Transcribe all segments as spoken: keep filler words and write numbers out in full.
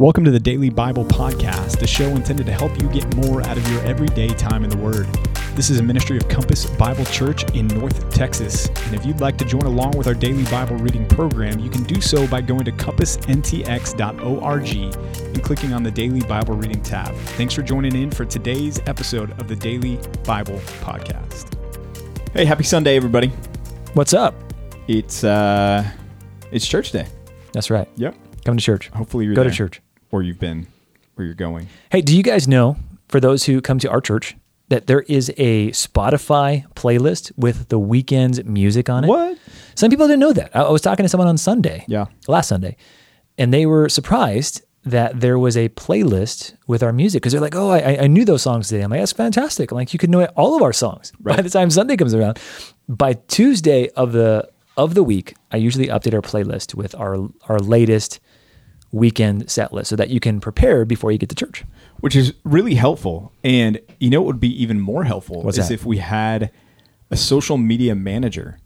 Welcome to the Daily Bible Podcast, the show intended to help you get more out of your everyday time in the Word. This is a ministry of Compass Bible Church in North Texas, and if you'd like to join along with our daily Bible reading program, you can do so by going to compass n t x dot org and clicking on the Daily Bible Reading tab. Thanks for joining in for today's episode of the Daily Bible Podcast. Hey, happy Sunday, everybody. What's up? It's uh, it's church day. That's right. Yep. Come to church. Hopefully you're Go there. to church. Or you've been, where you're going. Hey, do you guys know, for those who come to our church, that there is a Spotify playlist with the weekend's music on it? What? Some people didn't know that. I was talking to someone on Sunday, yeah, last Sunday, and they were surprised that there was a playlist with our music, because they're like, oh, I, I knew those songs today. I'm like, that's fantastic. I'm like, you could know all of our songs right by the time Sunday comes around. By Tuesday of the of the week, I usually update our playlist with our our latest weekend set list so that you can prepare before you get to church. Which is really helpful. And you know what would be even more helpful What's is that? if we had a social media manager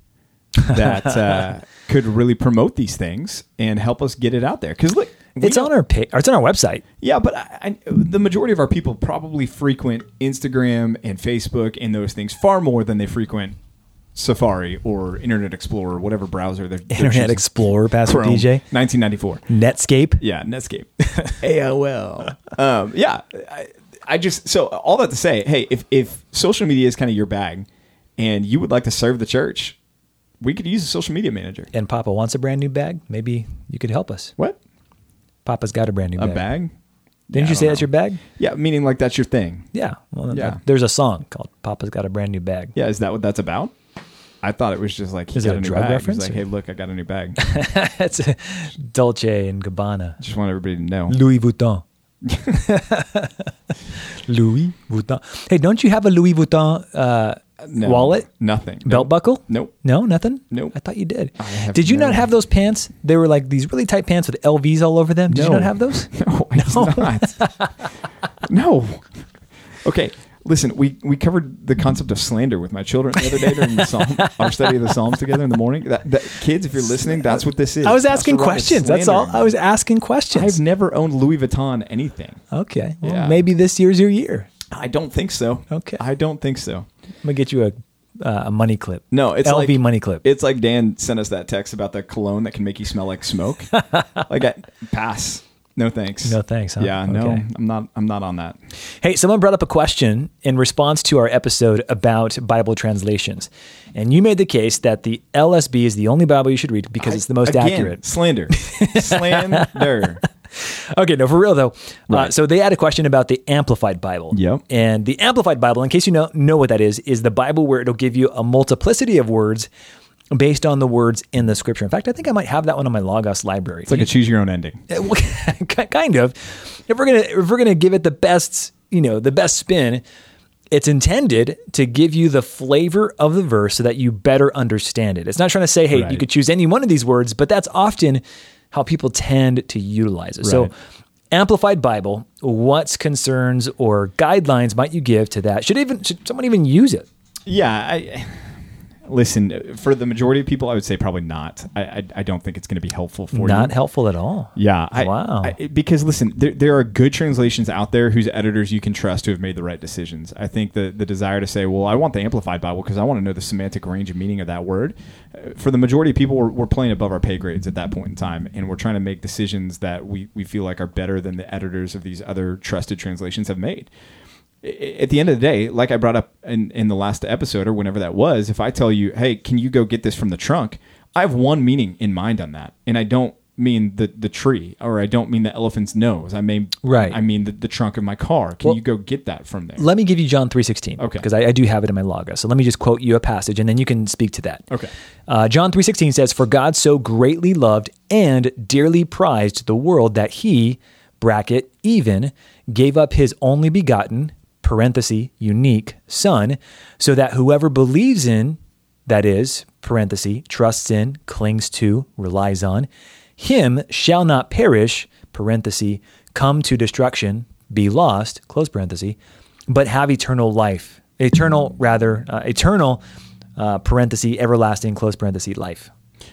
that uh, could really promote these things and help us get it out there. Because look, it's on our page, it's on our website. Yeah, but I, I, the majority of our people probably frequent Instagram and Facebook and those things far more than they frequent Safari or Internet Explorer, whatever browser they're, they're Internet choosing. Explorer, Pastor Chrome, D J, nineteen ninety-four, Netscape, yeah, Netscape, A O L, um, yeah. I, I just so all that to say, hey, if if social media is kind of your bag, and you would like to serve the church, we could use a social media manager. And Papa wants a brand new bag. Maybe you could help us. What? Papa's got a brand new bag. A bag? Didn't yeah, you say know. that's your bag? Yeah, meaning like that's your thing. Yeah. Well, yeah. There's a song called "Papa's Got a Brand New Bag." Yeah, is that what that's about? I thought it was just like, he Is got it a, a new drug bag. reference? He's like, hey, look, I got a new bag. It's a Dolce and Gabbana. Just want everybody to know. Louis Vuitton. Louis Vuitton. Hey, don't you have a Louis Vuitton uh, no, wallet? Nothing. Belt nope. buckle? Nope. No, nothing? Nope. I thought you did. Did you no. not have those pants? They were like these really tight pants with L Vs all over them. Did no. you not have those? No, I did not. No. Okay. Listen, we, we covered the concept of slander with my children the other day during the Psalm, our study of the Psalms together in the morning. That, that, kids, if you're listening, that's what this is. I was asking that's questions. That's all. I was asking questions. I've never owned Louis Vuitton anything. Okay. Well, yeah. Maybe this year's your year. I don't think so. Okay. I don't think so. I'm going to get you a uh, a money clip. No, it's L V like, money clip. It's like Dan sent us that text about the cologne that can make you smell like smoke. Like, I, pass. No thanks. No thanks. Huh? Yeah, no, okay. I'm not. I'm not on that. Hey, someone brought up a question in response to our episode about Bible translations, and you made the case that the L S B is the only Bible you should read because I, it's the most again, accurate. Slander, slander. Okay, no, for real though. Right. Uh, so they had a question about the Amplified Bible. Yep. And the Amplified Bible, in case you know know what that is, is the Bible where it'll give you a multiplicity of words based on the words in the scripture. In fact, I think I might have that one on my Logos library. It's like a choose your own ending. Kind of. If we're going to if we're going to give it the best, you know, the best spin, it's intended to give you the flavor of the verse so that you better understand it. It's not trying to say, hey, right, you could choose any one of these words, but that's often how people tend to utilize it. Right. So, Amplified Bible, what concerns or guidelines might you give to that? Should even should someone even use it? Yeah, I Listen, for the majority of people, I would say probably not. I I, I don't think it's going to be helpful for not you. Not helpful at all. Yeah. I, wow. I, because listen, there, there are good translations out there whose editors you can trust who have made the right decisions. I think the, the desire to say, well, I want the Amplified Bible because I want to know the semantic range and meaning of that word. For the majority of people, we're, we're playing above our pay grades at that point in time, and we're trying to make decisions that we, we feel like are better than the editors of these other trusted translations have made. At the end of the day, like I brought up in, in the last episode or whenever that was, if I tell you, hey, can you go get this from the trunk? I have one meaning in mind on that. And I don't mean the, the tree, or I don't mean the elephant's nose. I mean, right. I mean the, the trunk of my car. Can well, you go get that from there? Let me give you John three sixteen. Okay. Because I, I do have it in my Logos. So let me just quote you a passage and then you can speak to that. Okay. Uh, John three sixteen says, for God so greatly loved and dearly prized the world that he, bracket, even, gave up his only begotten, parenthesis, unique son, so that whoever believes in, that is, parenthesis, trusts in, clings to, relies on, him shall not perish, parenthesis, come to destruction, be lost, close parenthesis, but have eternal life, eternal rather, uh, eternal, uh, parenthesis, everlasting, close parenthesis, life.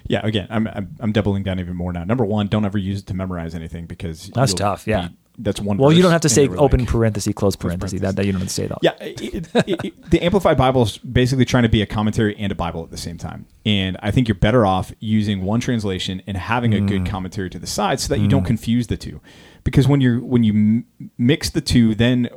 Yeah, again, I'm, I'm I'm doubling down even more now. Number one, don't ever use it to memorize anything because that's tough. Yeah, be, that's one. Well, you don't have to say open like, parenthesis, close parenthesis. parenthesis. That, that you don't have to say that. Yeah, it, it, it, the Amplified Bible is basically trying to be a commentary and a Bible at the same time, and I think you're better off using one translation and having a mm. good commentary to the side so that you mm. don't confuse the two, because when you're when you mix the two, then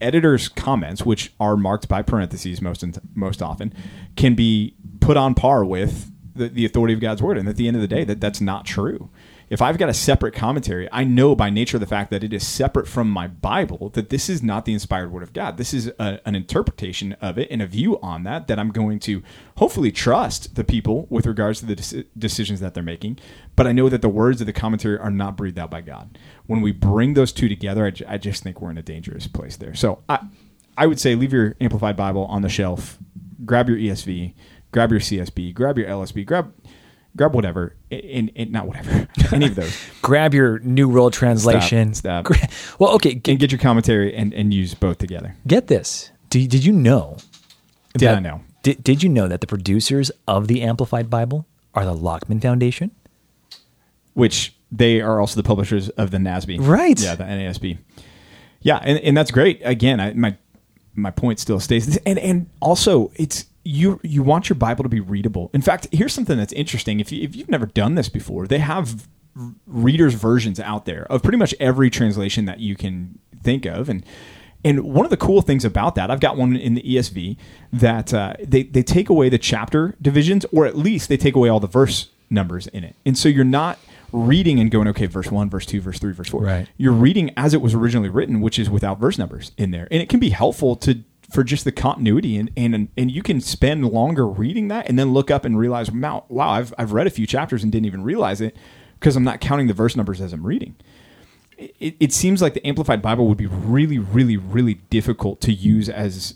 editors' comments, which are marked by parentheses most most often, can be put on par with The, the authority of God's word. And at the end of the day, that that's not true. If I've got a separate commentary, I know by nature of the fact that it is separate from my Bible, that this is not the inspired word of God. This is a, an interpretation of it and a view on that, that I'm going to hopefully trust the people with regards to the de- decisions that they're making. But I know that the words of the commentary are not breathed out by God. When we bring those two together, I, j- I just think we're in a dangerous place there. So I, I would say leave your Amplified Bible on the shelf, grab your E S V, grab your C S B, grab your L S B, grab grab whatever, and, and not whatever, any of those. Grab your New World Translation. Stop. stop. Gra- well, okay. Get, and get your commentary and, and use both together. Get this. Did, did you know? Did that, I know? Did, did you know that the producers of the Amplified Bible are the Lockman Foundation? Which they are also the publishers of the N A S B. Right. Yeah, the N A S B. Yeah, and, and that's great. Again, I, my my point still stays. And, and also, it's... You you want your Bible to be readable. In fact, here's something that's interesting. If, you, if you've never done this before, they have readers' versions out there of pretty much every translation that you can think of. And and one of the cool things about that, I've got one in the E S V, that uh, they, they take away the chapter divisions, or at least they take away all the verse numbers in it. And so you're not reading and going, okay, verse one, verse two, verse three, verse four. Right. You're reading as it was originally written, which is without verse numbers in there. And it can be helpful to... for just the continuity, and, and and you can spend longer reading that and then look up and realize, wow, wow I've I've read a few chapters and didn't even realize it because I'm not counting the verse numbers as I'm reading. It, it seems like the Amplified Bible would be really, really, really difficult to use as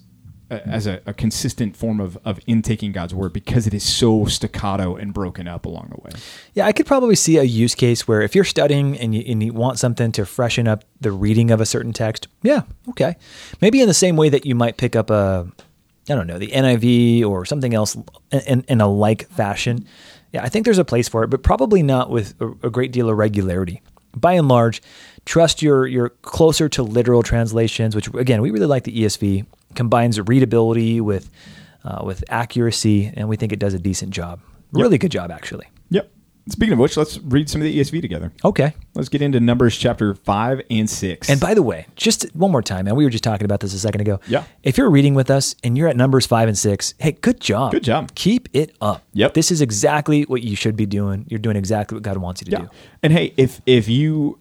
a, as a, a consistent form of, of intaking God's word because it is so staccato and broken up along the way. Yeah, I could probably see a use case where if you're studying and you, and you want something to freshen up the reading of a certain text, yeah, okay. Maybe in the same way that you might pick up a, I don't know, the N I V or something else in, in a like fashion. Yeah, I think there's a place for it, but probably not with a, a great deal of regularity. By and large, trust your your closer to literal translations, which again, we really like the E S V. Combines readability with uh, with accuracy, and we think it does a decent job. Yep. Really good job, actually. Yep. Speaking of which, let's read some of the E S V together. Okay. Let's get into Numbers chapter five and six. And by the way, just one more time, and we were just talking about this a second ago. Yeah. If you're reading with us and you're at Numbers five and six, hey, good job. Good job. Keep it up. Yep. This is exactly what you should be doing. You're doing exactly what God wants you to yeah. do. And hey, if if you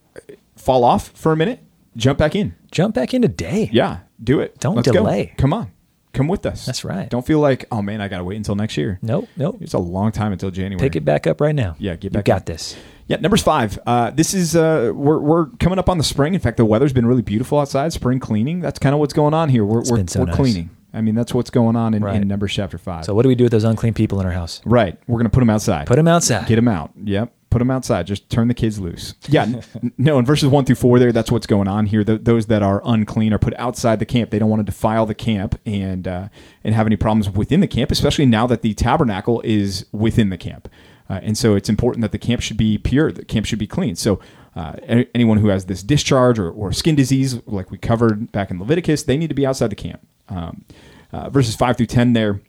fall off for a minute, jump back in. Jump back in today. Yeah. Do it. Don't Let's delay. Go. Come on. Come with us. That's right. Don't feel like, oh man, I got to wait until next year. Nope. Nope. It's a long time until January. Pick it back up right now. Yeah. Get back. You got up. This. Yeah. Numbers five. Uh, this is, uh, we're, we're coming up on the spring. In fact, the weather's been really beautiful outside. Spring cleaning. That's kind of what's going on here. We're, we're, so we're nice. cleaning. I mean, that's what's going on in, right. in Numbers chapter five. So what do we do with those unclean people in our house? Right. We're going to put them outside. Put them outside. Get them out. Yep. Put them outside. Just turn the kids loose. Yeah. No, in verses one through four there, that's what's going on here. The, those that are unclean are put outside the camp. They don't want to defile the camp and uh, and have any problems within the camp, especially now that the tabernacle is within the camp. Uh, and so it's important that the camp should be pure. The camp should be clean. So uh, anyone who has this discharge or, or skin disease, like we covered back in Leviticus, they need to be outside the camp. Um, uh, verses five through ten there.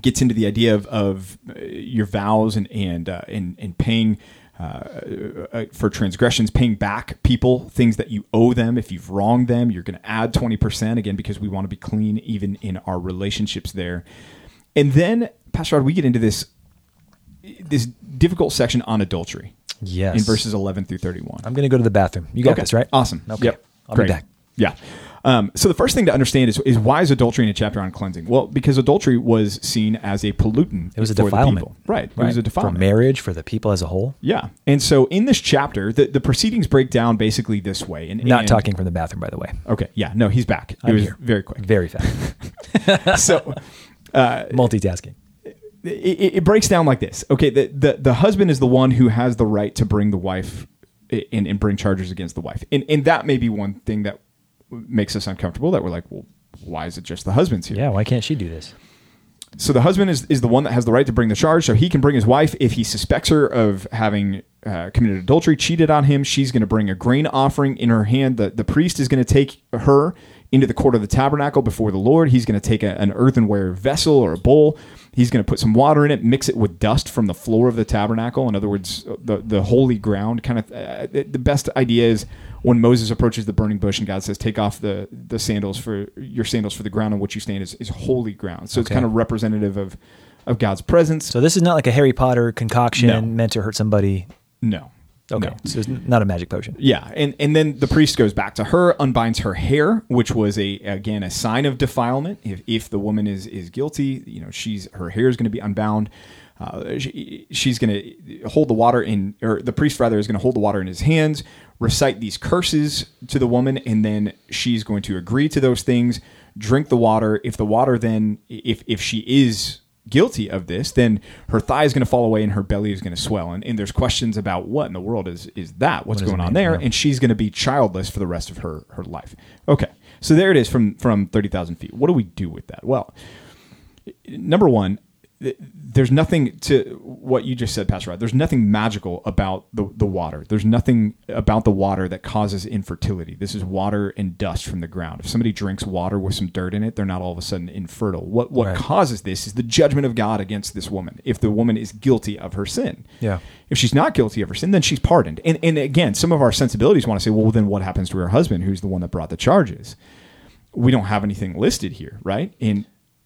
Gets into the idea of, of your vows and and uh, and, and paying uh, for transgressions, paying back people things that you owe them. If you've wronged them, you're going to add twenty percent again because we want to be clean even in our relationships there. And then, Pastor Rod, we get into this this difficult section on adultery. Yes, in verses eleven through thirty-one. I'm going to go to the bathroom. You got okay. this, right? Awesome. Okay, yep. I'll Great. be back. Yeah. Um, so the first thing to understand is, is why is adultery in a chapter on cleansing? Well, because adultery was seen as a pollutant. It was a defilement. Right. It right. was a defilement. For marriage, for the people as a whole. Yeah. And so in this chapter, the, the proceedings break down basically this way. And, Not and, talking from the bathroom, by the way. Okay. Yeah. No, he's back. I'm it was here. Very quick. Very fast. so uh, Multitasking. It, it, it breaks down like this. Okay. The, the, the husband is the one who has the right to bring the wife and, and bring charges against the wife. And, and that may be one thing that makes us uncomfortable, that we're like, well, why is it just the husband's here? Yeah, why can't she do this? So the husband is, is the one that has the right to bring the charge, so he can bring his wife if he suspects her of having uh, committed adultery, cheated on him. She's going to bring a grain offering in her hand. The, the priest is going to take her into the court of the tabernacle before the Lord. He's going to take a, an earthenware vessel or a bowl. He's going to put some water in it, mix it with dust from the floor of the tabernacle. In other words, the, the holy ground kind of... Uh, the best idea is when Moses approaches the burning bush and God says, take off the, the sandals for your sandals for the ground on which you stand is, is holy ground. So okay. It's kind of representative of, of God's presence. So this is not like a Harry Potter concoction no. meant to hurt somebody. No. Okay, no. So it's not a magic potion. Yeah, and and then the priest goes back to her, unbinds her hair, which was a again a sign of defilement. If if the woman is is guilty, you know, she's her hair is going to be unbound. Uh, she, she's going to hold the water in, or the priest rather is going to hold the water in his hands, recite these curses to the woman, and then she's going to agree to those things, drink the water. If the water then, if if she is guilty of this, then her thigh is going to fall away and her belly is going to swell. And, and there's questions about what in the world is is that? What's what going on there? Yeah. And she's going to be childless for the rest of her, her life. Okay, so there it is from, from thirty thousand feet. What do we do with that? Well, number one, there's nothing to what you just said, Pastor Rod. There's nothing magical about the, the water. There's nothing about the water that causes infertility. This is water and dust from the ground. If somebody drinks water with some dirt in it, they're not all of a sudden infertile. What what right. causes this is the judgment of God against this woman. If the woman is guilty of her sin, yeah. If she's not guilty of her sin, then she's pardoned. And and again, some of our sensibilities want to say, well, then what happens to her husband, who's the one that brought the charges? We don't have anything listed here, right? And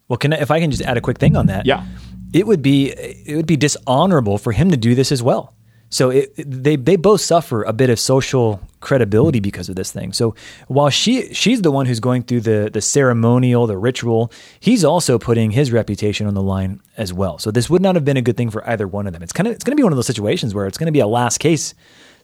well, can I, if I can just add a quick thing on that, yeah, it would be it would be dishonorable for him to do this as well. So it, they they both suffer a bit of social credibility because of this thing. So while she she's the one who's going through the the ceremonial, the ritual, he's also putting his reputation on the line as well. So this would not have been a good thing for either one of them. It's kind of it's going to be one of those situations where it's going to be a last case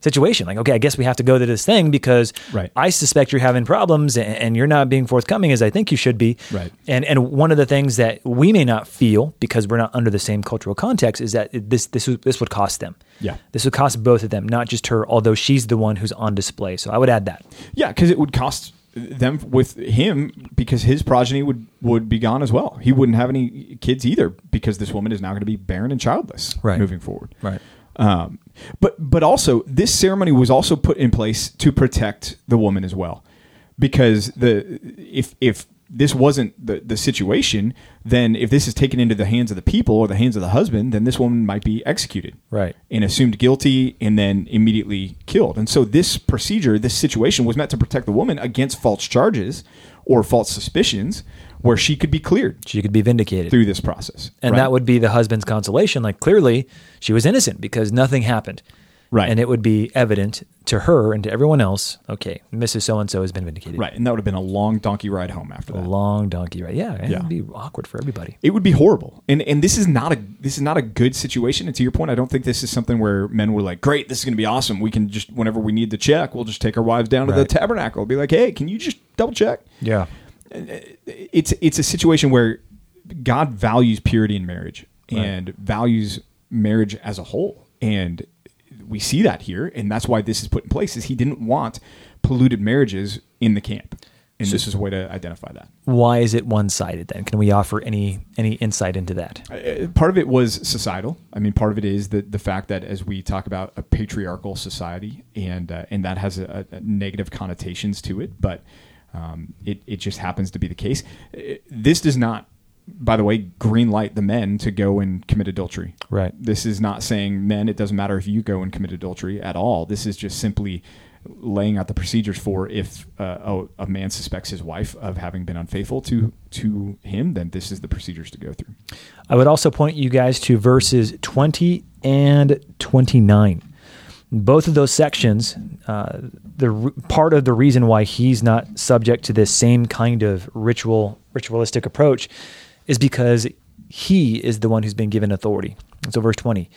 situation. Like, okay, I guess we have to go to this thing because right. I suspect you're having problems and, and you're not being forthcoming as I think you should be. Right. And and one of the things that we may not feel because we're not under the same cultural context is that this this this would cost them. Yeah. This would cost both of them, not just her, although she's the one who's on display. So I would add that. Yeah, because it would cost them with him because his progeny would, would be gone as well. He wouldn't have any kids either because this woman is now going to be barren and childless right. moving forward. Right. Um, but, but also this ceremony was also put in place to protect the woman as well, because the, if, if this wasn't the, the situation, then if this is taken into the hands of the people or the hands of the husband, then this woman might be executed right. and assumed guilty and then immediately killed. And so this procedure, this situation was meant to protect the woman against false charges or false suspicions where she could be cleared. She could be vindicated. Through this process. And right? that would be the husband's consolation. Like, clearly, she was innocent because nothing happened. Right. And it would be evident to her and to everyone else, okay, Missus So-and-so has been vindicated. Right. And that would have been a long donkey ride home after that. A long donkey ride. Yeah. It yeah. would be awkward for everybody. It would be horrible. And and this is not a this is not a good situation. And to your point, I don't think this is something where men were like, great, this is going to be awesome. We can just, whenever we need to check, we'll just take our wives down right. to the tabernacle. Be like, hey, can you just double check? Yeah. It's it's a situation where God values purity in marriage and right. values marriage as a whole, and we see that here, and that's why this is put in place. Is he didn't want polluted marriages in the camp, and so this is a way to identify that. Why is it one sided then? Can we offer any any insight into that? Uh, part of it was societal. I mean, part of it is the the fact that as we talk about a patriarchal society, and uh, and that has a, a negative connotations to it, but. Um, it, it just happens to be the case. It, this does not, by the way, green light the men to go and commit adultery. Right. This is not saying, men, it doesn't matter if you go and commit adultery at all. This is just simply laying out the procedures for if uh, a, a man suspects his wife of having been unfaithful to to him, then this is the procedures to go through. I would also point you guys to verses twenty and twenty-nine. Both of those sections, uh, the re- part of the reason why he's not subject to this same kind of ritual, ritualistic approach is because he is the one who's been given authority. And so verse twenty,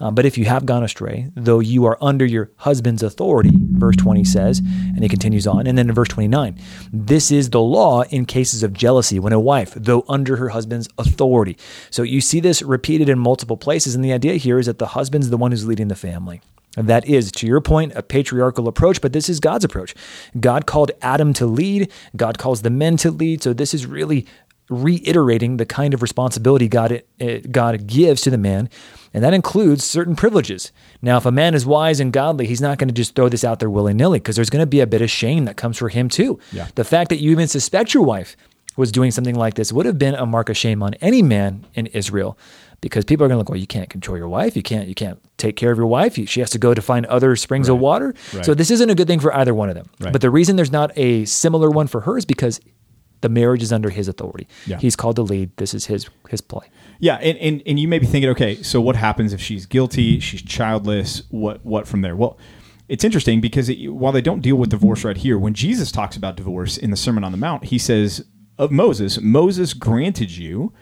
um, but if you have gone astray, though you are under your husband's authority, verse twenty says, and it continues on. And then in verse twenty-nine, this is the law in cases of jealousy when a wife, though under her husband's authority. So you see this repeated in multiple places. And the idea here is that the husband's the one who's leading the family. And that is, to your point, a patriarchal approach, but this is God's approach. God called Adam to lead. God calls the men to lead. So this is really reiterating the kind of responsibility God it, it, God gives to the man, and that includes certain privileges. Now, if a man is wise and godly, he's not going to just throw this out there willy-nilly, because there's going to be a bit of shame that comes for him too. Yeah. The fact that you even suspect your wife was doing something like this would have been a mark of shame on any man in Israel, because people are going to look, well, you can't control your wife. You can't, you can't take care of your wife. You, she has to go to find other springs right. of water. Right. So this isn't a good thing for either one of them. Right. But the reason there's not a similar one for her is because the marriage is under his authority. Yeah. He's called to lead. This is his, his play. Yeah. And, and, and you may be thinking, okay, so what happens if she's guilty? She's childless. What, what from there? Well, it's interesting because it, while they don't deal with divorce right here, when Jesus talks about divorce in the Sermon on the Mount, he says of Moses, Moses granted you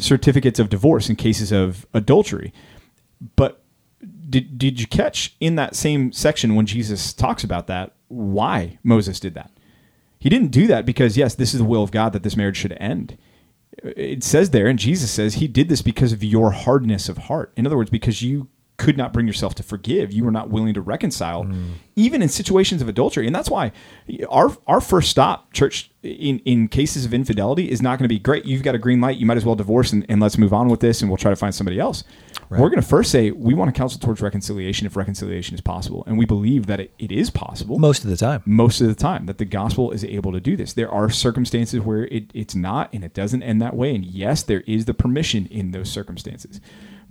certificates of divorce in cases of adultery. But did did you catch in that same section when Jesus talks about that, why Moses did that? He didn't do that because, yes, this is the will of God that this marriage should end. It says there, and Jesus says, he did this because of your hardness of heart. In other words, because you could not bring yourself to forgive. You were not willing to reconcile, mm. even in situations of adultery. And that's why our our first stop, church, in, in cases of infidelity is not going to be great. You've got a green light. You might as well divorce and, and let's move on with this, and we'll try to find somebody else. Right. We're going to first say we want to counsel towards reconciliation if reconciliation is possible. And we believe that it, it is possible. Most of the time. Most of the time that the gospel is able to do this. There are circumstances where it, it's not, and it doesn't end that way. And yes, there is the permission in those circumstances.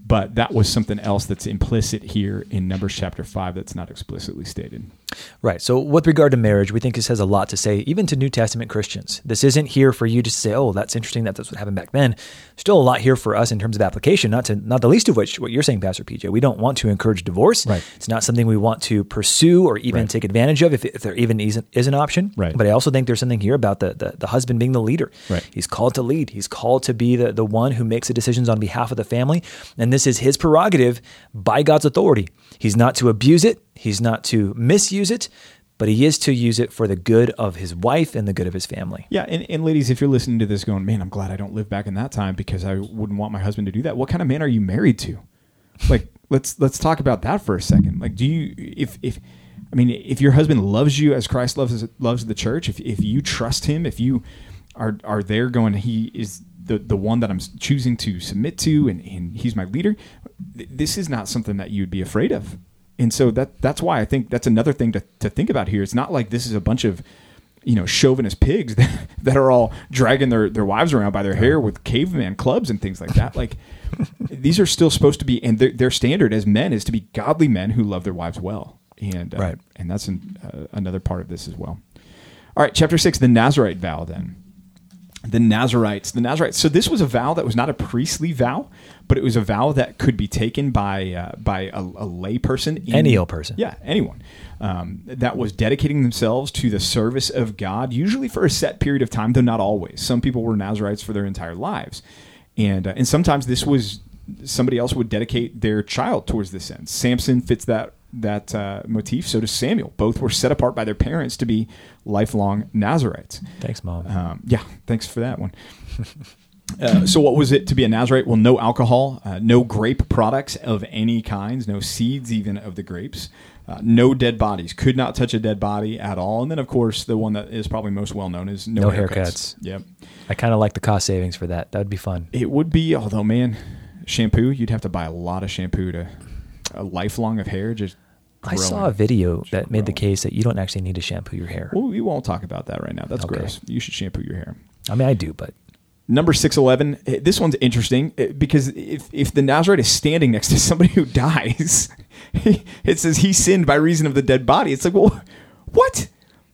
But that was something else that's implicit here in Numbers chapter five that's not explicitly stated. Right. So with regard to marriage, we think this has a lot to say, even to New Testament Christians. This isn't here for you to say, oh, that's interesting that that's what happened back then. Still a lot here for us in terms of application, not to not the least of which, what you're saying, Pastor P J. We don't want to encourage divorce. Right. It's not something we want to pursue or even right. take advantage of if, if there even is, is an option. Right. But I also think there's something here about the, the, the husband being the leader. Right. He's called to lead. He's called to be the, the one who makes the decisions on behalf of the family. And this This is his prerogative by God's authority. He's not to abuse it. He's not to misuse it, but he is to use it for the good of his wife and the good of his family. Yeah. And, and ladies, if you're listening to this going, man, I'm glad I don't live back in that time because I wouldn't want my husband to do that. What kind of man are you married to? Like, let's, let's talk about that for a second. Like, do you, if, if, I mean, if your husband loves you as Christ loves, loves the church, if, if you trust him, if you are, are there going, he is the the one that I'm choosing to submit to, and, and he's my leader, this is not something that you'd be afraid of. And so that that's why I think that's another thing to, to think about here. It's not like this is a bunch of, you know, chauvinist pigs that, that are all dragging their, their wives around by their hair with caveman clubs and things like that. Like these are still supposed to be, and their, their standard as men is to be godly men who love their wives well. And uh, right. and that's an, uh, another part of this as well. All right, chapter six, the Nazirite vow then. The Nazirites, the Nazirites. So this was a vow that was not a priestly vow, but it was a vow that could be taken by uh, by a, a lay person. In, Any old person. Yeah, anyone. Um, that was dedicating themselves to the service of God, usually for a set period of time, though not always. Some people were Nazirites for their entire lives. And uh, and sometimes this was, somebody else would dedicate their child towards this end. Samson fits that that uh, motif, so does Samuel. Both were set apart by their parents to be lifelong Nazirites. Thanks, Mom. Um, yeah, thanks for that one. uh, so what was it to be a Nazirite? Well, no alcohol, uh, no grape products of any kinds, no seeds even of the grapes, uh, no dead bodies, could not touch a dead body at all. And then, of course, the one that is probably most well-known is no, no haircuts. haircuts. Yep. I kind of like the cost savings for that. That would be fun. It would be, although, man, shampoo, you'd have to buy a lot of shampoo to... A lifelong of hair just growing. I saw a video just that growing. Made the case that you don't actually need to shampoo your hair. Well, we won't talk about that right now. That's okay. Gross. You should shampoo your hair. I mean, I do, but... Number six eleven, this one's interesting because if, if the Nazirite is standing next to somebody who dies, it says he sinned by reason of the dead body. It's like, well, what?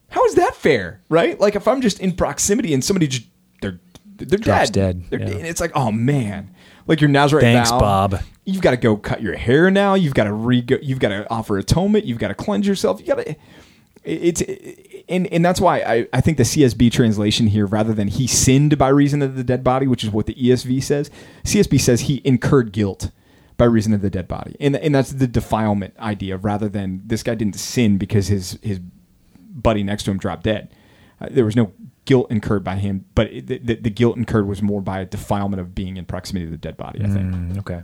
How is that fair, right? Like if I'm just in proximity and somebody just... They're, they're Drops dead. dead. They're, yeah. And it's like, oh, man. Like your Nazirite Thanks, vow. Bob. You've got to go cut your hair now. You've got to re. You've got to offer atonement. You've got to cleanse yourself. You got to. It's and and that's why I, I think the C S B translation here, rather than he sinned by reason of the dead body, which is what the E S V says, C S B says he incurred guilt by reason of the dead body, and and that's the defilement idea, rather than this guy didn't sin because his his buddy next to him dropped dead. Uh, there was no guilt incurred by him, but it, the, the guilt incurred was more by a defilement of being in proximity to the dead body. I think. Mm, okay.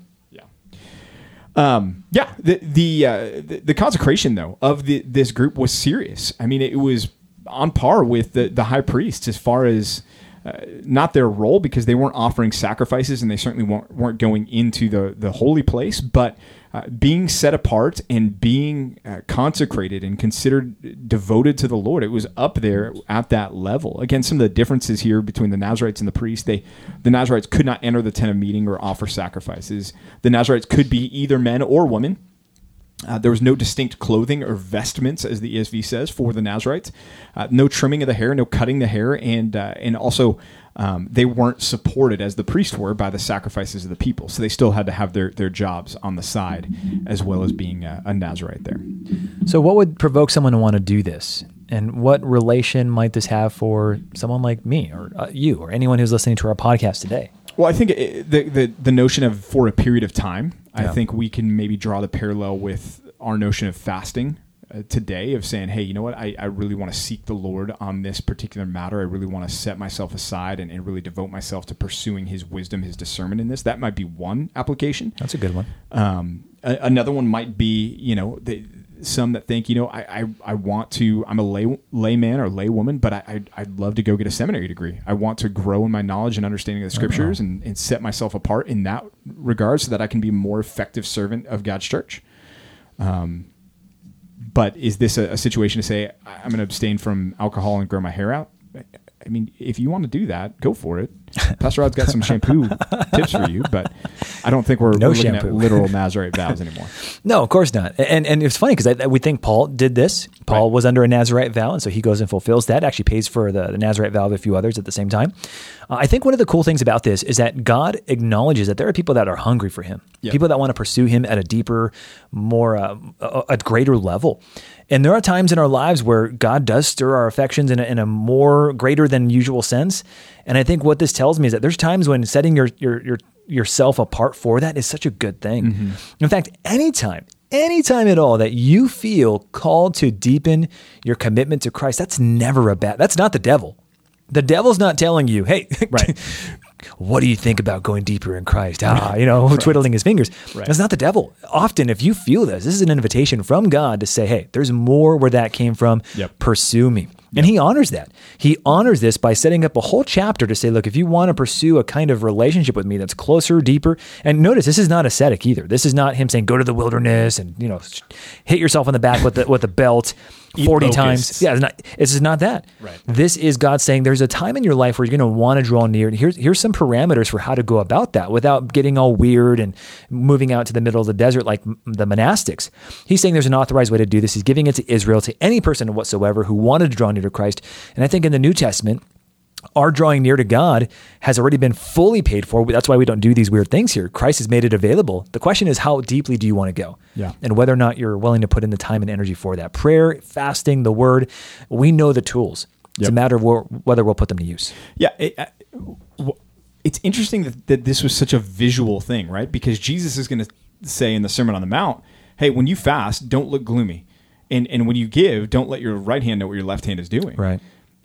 Um, yeah, the the, uh, the the consecration though of the, this group was serious. I mean, it was on par with the, the high priest as far as uh, uh, not their role, because they weren't offering sacrifices and they certainly weren't, weren't going into the, the holy place, but uh, being set apart and being uh, consecrated and considered devoted to the Lord. It was up there at that level. Again, some of the differences here between the Nazirites and the priests, they, the Nazirites could not enter the tent of meeting or offer sacrifices. The Nazirites could be either men or women. Uh, there was no distinct clothing or vestments, as the E S V says, for the Nazirites. Uh, no trimming of the hair, no cutting the hair, and uh, and also um, they weren't supported, as the priests were, by the sacrifices of the people. So they still had to have their, their jobs on the side, as well as being a, a Nazirite there. So what would provoke someone to want to do this? And what relation might this have for someone like me or uh, you or anyone who's listening to our podcast today? Well, I think it, the, the the notion of for a period of time, yeah. I think we can maybe draw the parallel with our notion of fasting uh, today, of saying, hey, you know what? I, I really want to seek the Lord on this particular matter. I really want to set myself aside and, and really devote myself to pursuing his wisdom, his discernment in this. That might be one application. That's a good one. Um, a, another one might be, you know, the, some that think, you know, I, I, I want to, I'm a lay layman or laywoman, but I, I, I'd love to go get a seminary degree. I want to grow in my knowledge and understanding of the scriptures and, and set myself apart in that regard so that I can be a more effective servant of God's church. Um, but is this a, a situation to say, I'm going to abstain from alcohol and grow my hair out? I mean, if you want to do that, go for it. Pastor Rod's got some shampoo tips for you, but I don't think we're, no we're looking shampoo. at literal Nazirite vows anymore. No, of course not. And and it's funny because we think Paul did this. Paul right. was under a Nazirite vow, and so he goes and fulfills that, actually pays for the, the Nazirite vow of a few others at the same time. Uh, I think one of the cool things about this is that God acknowledges that there are people that are hungry for him, yep. people that want to pursue him at a deeper, more uh, a, a greater level. And there are times in our lives where God does stir our affections in a, in a more greater than usual sense. And I think what this tells me is that there's times when setting your your, your yourself apart for that is such a good thing. Mm-hmm. In fact, anytime, anytime at all that you feel called to deepen your commitment to Christ, that's never a bad, that's not the devil. The devil's not telling you, hey, right. what do you think about going deeper in Christ? Ah, you know, right. twiddling his fingers. Right. That's not the devil. Often, if you feel this, this is an invitation from God to say, hey, there's more where that came from. Yep. Pursue me. Yep. And he honors that. He honors this by setting up a whole chapter to say, look, if you want to pursue a kind of relationship with me that's closer, deeper, and notice this is not ascetic either. This is not him saying, go to the wilderness and, you know, hit yourself in the back with the, with the belt forty times. Yeah, it's not, it's not that. Right. This is God saying there's a time in your life where you're going to want to draw near. And here's, here's some parameters for how to go about that without getting all weird and moving out to the middle of the desert like the monastics. He's saying there's an authorized way to do this. He's giving it to Israel, to any person whatsoever who wanted to draw near to Christ. And I think in the New Testament, our drawing near to God has already been fully paid for. That's why we don't do these weird things here. Christ has made it available. The question is, how deeply do you want to go? Yeah. And whether or not you're willing to put in the time and energy for that. Prayer, fasting, the word, we know the tools. It's yep. a matter of whether we'll put them to use. Yeah. It, I, it's interesting that, that this was such a visual thing, right? Because Jesus is going to say in the Sermon on the Mount, hey, when you fast, don't look gloomy. And and when you give, don't let your right hand know what your left hand is doing. Right.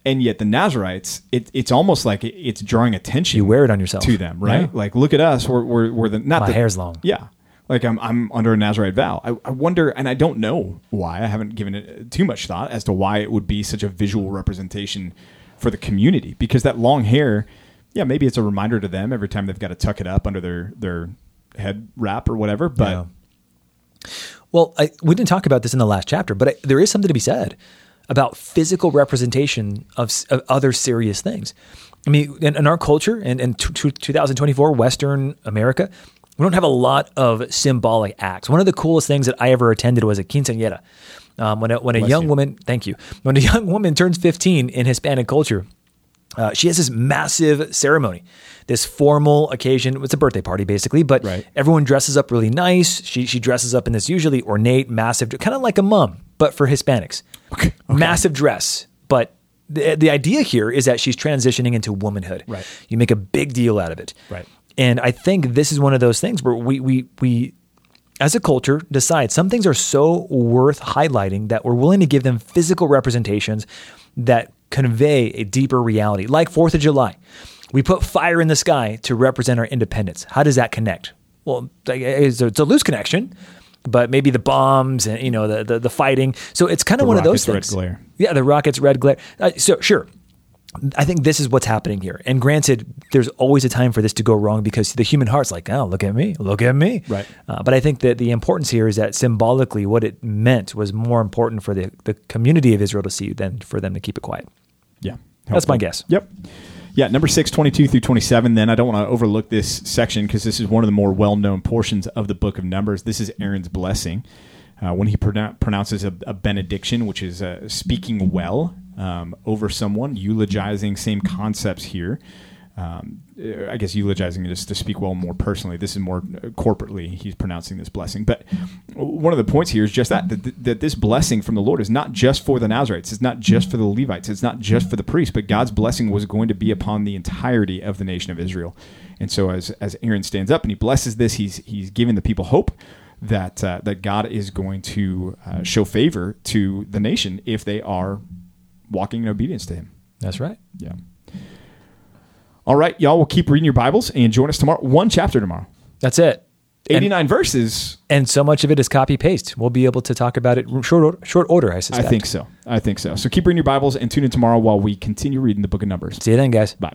And yet the Nazirites, it, it's almost like it, it's drawing attention. You wear it on yourself to them, right? Yeah. Like, look at us. We're we're, we're the not my the, hair's long. Yeah. Like I'm I'm under a Nazirite vow. I, I wonder, and I don't know why. I haven't given it too much thought as to why it would be such a visual representation for the community. Because that long hair, yeah, maybe it's a reminder to them every time they've got to tuck it up under their their head wrap or whatever. But. Yeah. Well, I, we didn't talk about this in the last chapter, but I, there is something to be said about physical representation of, of other serious things. I mean, in, in our culture, and in, in t- twenty twenty-four Western America, we don't have a lot of symbolic acts. One of the coolest things that I ever attended was a quinceañera. Um, when a, when a Bless young you. woman, thank you, when a young woman turns fifteen in Hispanic culture, Uh, she has this massive ceremony, this formal occasion. It's a birthday party, basically, but right. everyone dresses up really nice. She she dresses up in this usually ornate, massive, kind of like a mom, but for Hispanics. Okay. Okay. Massive dress, but the the idea here is that she's transitioning into womanhood. Right. You make a big deal out of it. Right. And I think this is one of those things where we we we. as a culture, decide some things are so worth highlighting that we're willing to give them physical representations that convey a deeper reality. Like Fourth of July, we put fire in the sky to represent our independence. How does that connect? Well, it's a loose connection, but maybe the bombs and you know the the, the fighting. So it's kind of one of those things. The rocket's red glare. Yeah, the rocket's red glare. Uh, so sure. I think this is what's happening here. And granted, there's always a time for this to go wrong because the human heart's like, oh, look at me, look at me. Right. Uh, but I think that the importance here is that symbolically what it meant was more important for the, the community of Israel to see than for them to keep it quiet. Yeah. Helpful. That's my guess. Yep. Yeah, number six, twenty-two through twenty-seven, then I don't want to overlook this section because this is one of the more well-known portions of the book of Numbers. This is Aaron's blessing uh, when he pronoun- pronounces a, a benediction, which is uh, speaking well um, over someone, eulogizing, same concepts here. Um, I guess eulogizing is to speak well more personally. This is more corporately he's pronouncing this blessing. But one of the points here is just that, that, that this blessing from the Lord is not just for the Nazirites. It's not just for the Levites. It's not just for the priests, but God's blessing was going to be upon the entirety of the nation of Israel. And so as, as Aaron stands up and he blesses this, he's, he's giving the people hope that, uh, that God is going to uh, show favor to the nation if they are walking in obedience to him. That's right. Yeah. All right, y'all, we'll keep reading your Bibles and join us tomorrow. One chapter tomorrow. That's it. eighty-nine and, verses. And so much of it is copy-paste. We'll be able to talk about it in short order, short order, I suspect. I think so. I think so. So keep reading your Bibles and tune in tomorrow while we continue reading the book of Numbers. See you then, guys. Bye.